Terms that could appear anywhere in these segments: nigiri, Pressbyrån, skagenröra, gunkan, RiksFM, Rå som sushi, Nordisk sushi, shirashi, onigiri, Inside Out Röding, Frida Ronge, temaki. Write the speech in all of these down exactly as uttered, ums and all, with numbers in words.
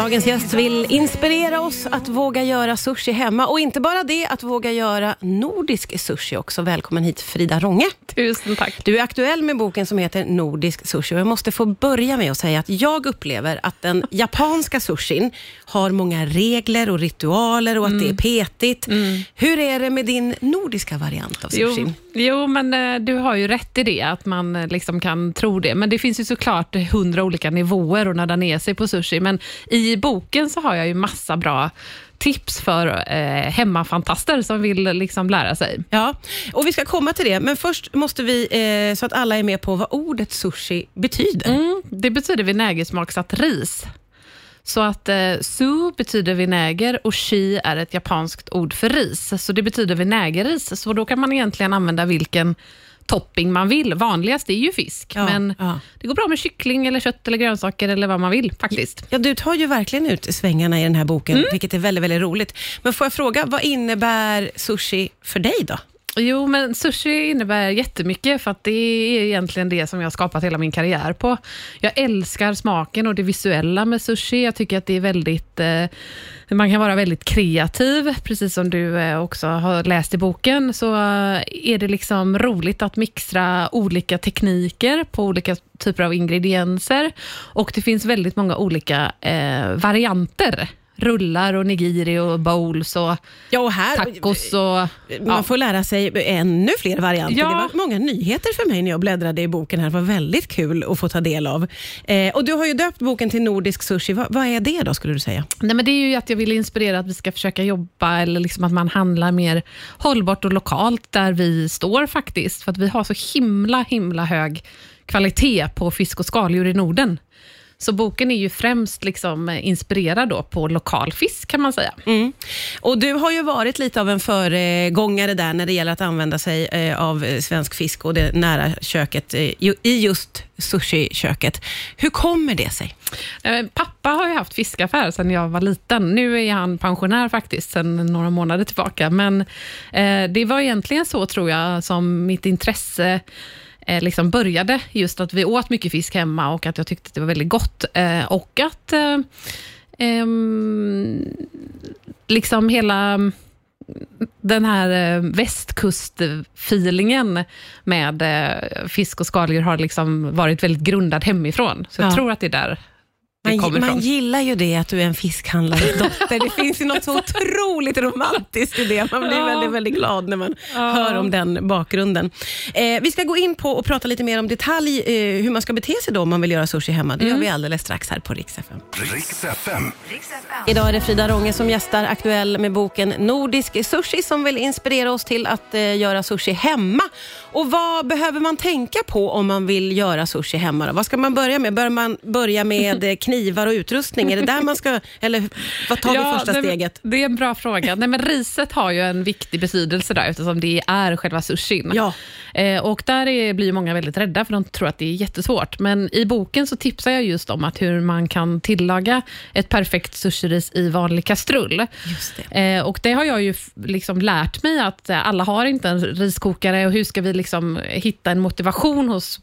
Dagens gäst vill inspirera oss att våga göra sushi hemma. Och inte bara det, att våga göra nordisk sushi också. Välkommen hit, Frida Ronge. Tusen tack. Du är aktuell med boken som heter Nordisk sushi. Och jag måste få börja med att säga att jag upplever att den japanska sushin har många regler och ritualer och att mm. det är petigt. Mm. Hur är det med din nordiska variant av sushin? Jo, jo men du har ju rätt i det, att man liksom kan tro det. Men det finns ju såklart hundra olika nivåer och nada ner sig på sushi. Men i boken så har jag ju massa bra tips för eh, hemmafantaster som vill liksom lära sig. Ja, och vi ska komma till det. Men först måste vi, eh, så att alla är med på vad ordet sushi betyder. Mm, det betyder vinägersmaksatt ris. Så att eh, su betyder vinäger och shi är ett japanskt ord för ris. Så det betyder vinägerris. Så då kan man egentligen använda vilken topping man vill. Vanligast är ju fisk, ja, men ja. det går bra med kyckling eller kött eller grönsaker eller vad man vill faktiskt. Ja, du tar ju verkligen ut svängarna i den här boken, mm. vilket är väldigt, väldigt roligt. Men får jag fråga, vad innebär sushi för dig då? Jo, men sushi innebär jättemycket, för att det är egentligen det som jag har skapat hela min karriär på. Jag älskar smaken och det visuella med sushi. Jag tycker att det är väldigt, eh, man kan vara väldigt kreativ, precis som du eh, också har läst i boken. Så eh, är det liksom roligt att mixtra olika tekniker på olika typer av ingredienser. Och det finns väldigt många olika eh, varianter. Rullar och nigiri och bowls och ja, och här, tacos. Och, man ja. får lära sig ännu fler varianter. Ja. Det var många nyheter för mig när jag bläddrade i boken här. Det var väldigt kul att få ta del av. Eh, och du har ju döpt boken till Nordisk sushi. Va, vad är det då, skulle du säga? Nej, men det är ju att jag vill inspirera att vi ska försöka jobba, eller liksom att man handlar mer hållbart och lokalt där vi står faktiskt. För att vi har så himla, himla hög kvalitet på fisk och skaldjur i Norden. Så boken är ju främst liksom inspirerad då på lokal fisk, kan man säga. Mm. Och du har ju varit lite av en föregångare där när det gäller att använda sig av svensk fisk och det nära köket i just sushiköket. Hur kommer det sig? Pappa har ju haft fiskaffär sedan jag var liten. Nu är han pensionär faktiskt sedan några månader tillbaka. Men det var egentligen så, tror jag, som mitt intresse liksom började, just att vi åt mycket fisk hemma och att jag tyckte att det var väldigt gott och att liksom hela den här västkustfeelingen med fisk och skaldjur har liksom varit väldigt grundad hemifrån, så jag ja. tror att det är där. Man, man gillar ju det, att du är en fiskhandlares dotter. Det finns ju något så otroligt romantiskt i det. Man blir ja. väldigt, väldigt glad när man ja. hör om den bakgrunden. Eh, vi ska gå in på och prata lite mer om detalj, eh, hur man ska bete sig då om man vill göra sushi hemma. Det mm. gör vi alldeles strax här på RiksFM. RiksFM. Idag är det Frida Ronge som gästar, aktuell med boken Nordisk sushi, som vill inspirera oss till att eh, göra sushi hemma. Och vad behöver man tänka på om man vill göra sushi hemma då? Vad ska man börja med? Bör man börja med knivar och utrustning? Är det där man ska, eller vad tar vi ja, första steget? Det är en bra fråga. Nej, men riset har ju en viktig betydelse där, eftersom det är själva sushin. Ja. Eh, och där är, blir många väldigt rädda, för de tror att det är jättesvårt. Men i boken så tipsar jag just om att hur man kan tillaga ett perfekt sushiris i vanlig kastrull. Just det. Eh, och det har jag ju liksom lärt mig, att alla har inte en riskokare, och hur ska vi liksom hitta en motivation hos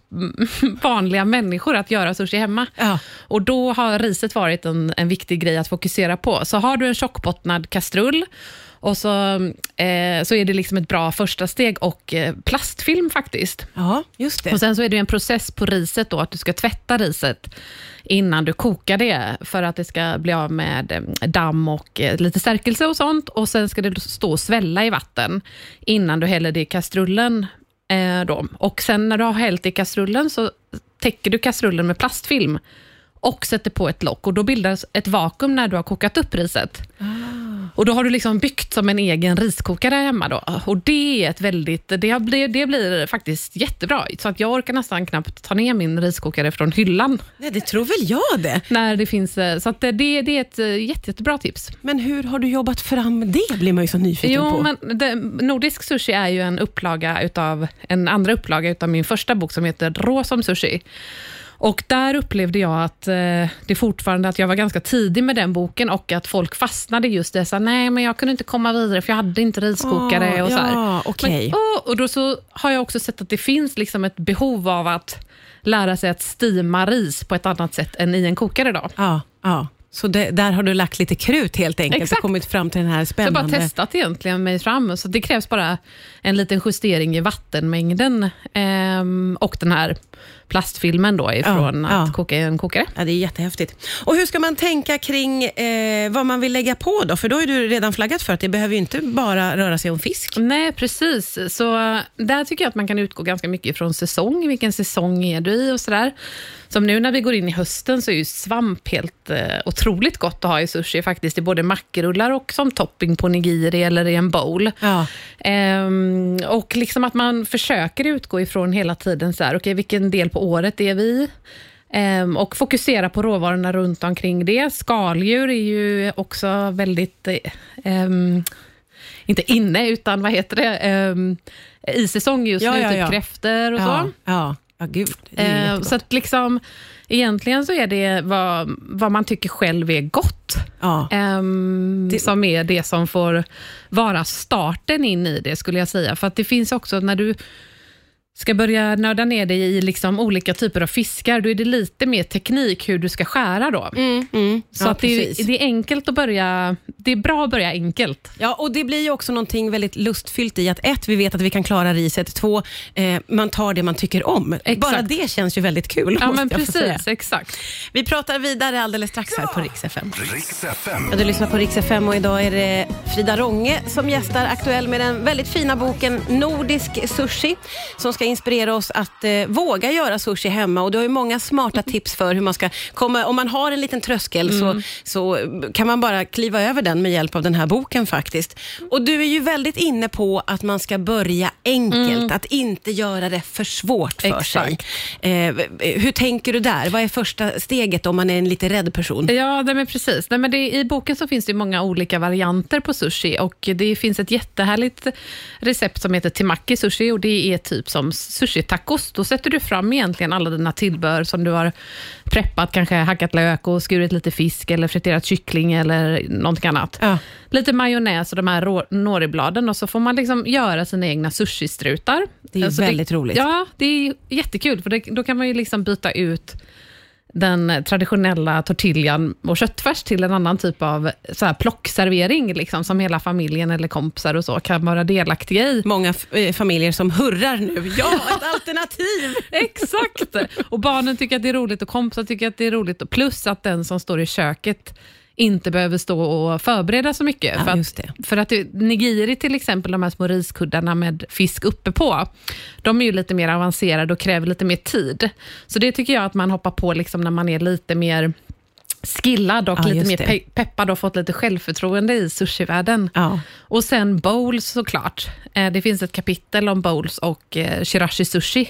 vanliga människor att göra sushi hemma. Ja. Och då har riset varit en, en viktig grej att fokusera på. Så har du en tjockbottnad kastrull, och så, eh, så är det liksom ett bra första steg, och eh, plastfilm faktiskt. Ja, just det. Och sen så är det en process på riset då, att du ska tvätta riset innan du kokar det, för att det ska bli av med damm och lite stärkelse och sånt. Och sen ska det stå och svälla i vatten innan du häller det i kastrullen. Eh, då. Och sen när du har hällt i kastrullen så täcker du kastrullen med plastfilm och sätter på ett lock, och då bildas ett vakuum när du har kokat upp riset. Ah. Och då har du liksom byggt som en egen riskokare hemma då. Och det är ett väldigt, det blir, det blir faktiskt jättebra. Så att jag orkar nästan knappt ta ner min riskokare från hyllan. Nej, det tror väl jag det. När det finns, så att det, det är ett jätte, jättebra tips. Men hur har du jobbat fram det, blir man ju så nyfiken jo, på. Men det, Nordisk sushi är ju en upplaga utav, en andra upplaga utav min första bok som heter Rå som sushi. Och där upplevde jag att eh, det fortfarande, att jag var ganska tidig med den boken, och att folk fastnade just det. Så nej, men jag kunde inte komma vidare för jag hade inte riskokare oh, och så här. Ja, okay. men, oh, och då så har jag också sett att det finns liksom ett behov av att lära sig att stima ris på ett annat sätt än i en kokare då. Ja, ah, ja. Ah. Så det, där har du lagt lite krut helt enkelt. Exakt. Och kommit fram till den här spännande... Jag har bara testat egentligen mig fram. Så det krävs bara en liten justering i vattenmängden eh, och den här plastfilmen då ifrån ja, att ja. koka i en kokare. Ja, det är jättehäftigt. Och hur ska man tänka kring eh, vad man vill lägga på då? För då är du redan flaggat för att det behöver ju inte bara röra sig om fisk. Nej, precis. Så där tycker jag att man kan utgå ganska mycket ifrån säsong. Vilken säsong är du i och sådär. Som nu när vi går in i hösten så är ju svamp helt eh, otroligt gott att ha i sushi faktiskt. I både mackerullar och som topping på nigiri eller i en bowl. Ja. Ehm, och liksom att man försöker utgå ifrån hela tiden så här, okej, vilken del på året är vi? Ehm, och fokusera på råvarorna runt omkring det. Skaldjur är ju också väldigt... Ehm, inte inne utan, vad heter det? Ehm, i säsong just ja, nu, ja, typ ja. kräfter och ja, så. Ja, ja gud. Ehm, så att liksom... Egentligen så är det vad, vad man tycker själv är gott ja. um, det... som är det som får vara starten in i det, skulle jag säga. För att det finns också, när du ska börja nörda ner dig i liksom olika typer av fiskar, då är det lite mer teknik hur du ska skära då. Mm, mm. Så ja, att det, det är enkelt att börja, det är bra att börja enkelt. Ja, och det blir ju också någonting väldigt lustfyllt i att ett, vi vet att vi kan klara riset, två, eh, man tar det man tycker om. Exakt. Bara det känns ju väldigt kul. Ja, men precis, exakt. Vi pratar vidare alldeles strax ja. här på RiksFM. RiksFM. Ja, du lyssnar på RiksFM och idag är det Frida Ronge som gästar, aktuell med den väldigt fina boken Nordisk sushi, som ska inspirera oss att eh, våga göra sushi hemma. Och du har ju många smarta tips för hur man ska komma, om man har en liten tröskel mm. så, så kan man bara kliva över den med hjälp av den här boken faktiskt. Och du är ju väldigt inne på att man ska börja enkelt, mm. att inte göra det för svårt för Exakt. sig. Eh, hur tänker du där? Vad är första steget om man är en lite rädd person? Ja, nej, men precis. Nej, men det, i boken så finns det ju många olika varianter på sushi, och det finns ett jättehärligt recept som heter Temaki sushi, och det är typ som sushi-tacos. Då sätter du fram egentligen alla dina tillbehör som du har preppat, kanske hackat lök och skurit lite fisk eller friterat kyckling eller något annat. Ja. Lite majonnäs och de här rå- noribladen, och så får man liksom göra sina egna sushistrutar. Det är alltså väldigt det, roligt. Ja, det är jättekul, för det, då kan man ju liksom byta ut den traditionella tortillan och köttfärs till en annan typ av så här plockservering liksom, som hela familjen eller kompisar och så kan vara delaktiga i. Många f- familjer som hurrar nu. Ja, ett alternativ! Exakt! Och barnen tycker att det är roligt och kompisar tycker att det är roligt. Och plus att den som står i köket inte behöver stå och förbereda så mycket. Ja, för att, just det. För att nigiri till exempel, de här små riskuddarna med fisk uppe på, de är ju lite mer avancerade och kräver lite mer tid. Så det tycker jag att man hoppar på liksom när man är lite mer skillad och ja, lite mer pe- peppad och fått lite självförtroende i sushivärlden. Ja. Och sen bowls såklart. Det finns ett kapitel om bowls och eh, shirashi sushi,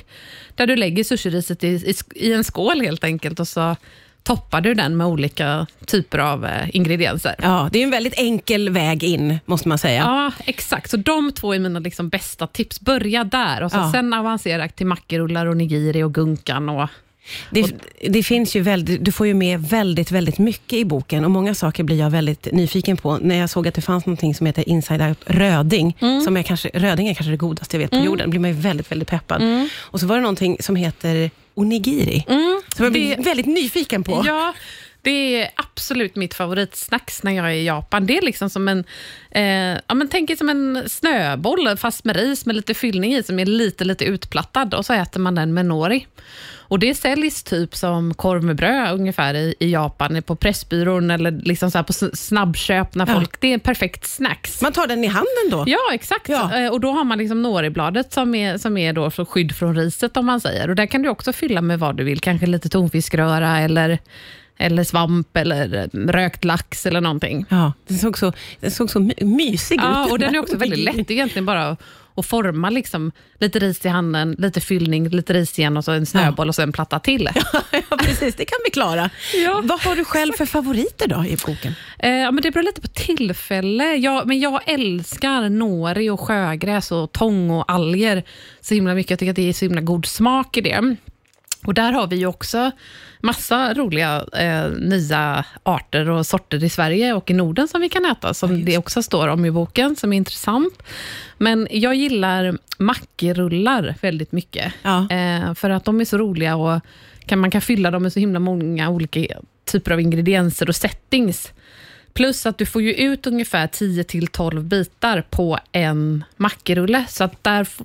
där du lägger sushiriset i, i, i en skål helt enkelt, och så toppar du den med olika typer av ingredienser. Ja, det är en väldigt enkel väg in, måste man säga. Ja, exakt. Så de två är mina liksom bästa tips. Börja där och så ja. sen avancera till mackerullar och nigiri och gunkan och... Det, det finns ju väldigt, du får ju med väldigt, väldigt mycket i boken, och många saker blir jag väldigt nyfiken på. När jag såg att det fanns någonting som heter Inside Out Röding, mm. som är kanske, Röding är kanske det godaste jag vet på mm. jorden, blir man ju väldigt, väldigt peppad. Mm. Och så var det någonting som heter onigiri, mm. som jag blir det, väldigt nyfiken på. Ja, det är absolut mitt favoritsnacks när jag är i Japan. Det är liksom som en, eh, ja men tänk er som en snöboll fast med ris med lite fyllning i som är lite, lite utplattad, och så äter man den med nori. Och det säljs typ som korv med bröd ungefär i, i Japan, på pressbyrån eller liksom så här på snabbköp när folk, ja. det är en perfekt snacks. Man tar den i handen då? Ja, exakt. Ja. Och då har man liksom noribladet som är, som är då för skydd från riset, om man säger. Och där kan du också fylla med vad du vill, kanske lite tonfiskröra eller... eller svamp eller rökt lax eller någonting. Ja, den såg så, den såg så mysig ja, ut. Ja, och den är också väldigt lätt egentligen, bara att forma liksom lite ris i handen, lite fyllning, lite ris igen och så en snöboll ja. och så en platta till. Ja, ja, precis. Det kan vi klara. Ja. Vad har du själv för favoriter då i boken? Eh, ja, men det beror lite på tillfälle. Jag, men jag älskar nori och sjögräs och tång och alger så himla mycket. Jag tycker att det är så himla god smak i det. Och där har vi ju också massa roliga eh, nya arter och sorter i Sverige och i Norden som vi kan äta, som ja, det också står om i boken, som är intressant. Men jag gillar mackerullar väldigt mycket, ja. eh, för att de är så roliga och kan, man kan fylla dem med så himla många olika typer av ingredienser och settings. Plus att du får ju ut ungefär tio till tolv bitar på en mackrulle. Så att där f-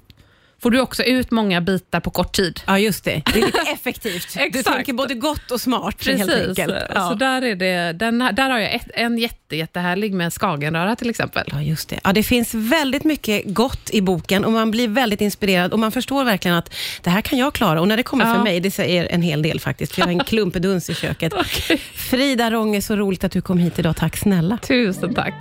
får du också ut många bitar på kort tid. Ja, just det. Det är lite effektivt. Du tänker både gott och smart. Precis. Helt enkelt. Ja. Så där, är det, den, där har jag ett, en jätte, jättehärlig med skagenröra till exempel. Ja, just det. Ja, det finns väldigt mycket gott i boken och man blir väldigt inspirerad och man förstår verkligen att det här kan jag klara. Och när det kommer ja. för mig, det säger en hel del faktiskt. För jag har en klumpeduns i köket. Okay. Frida Ronge, så roligt att du kom hit idag. Tack snälla. Tusen tack.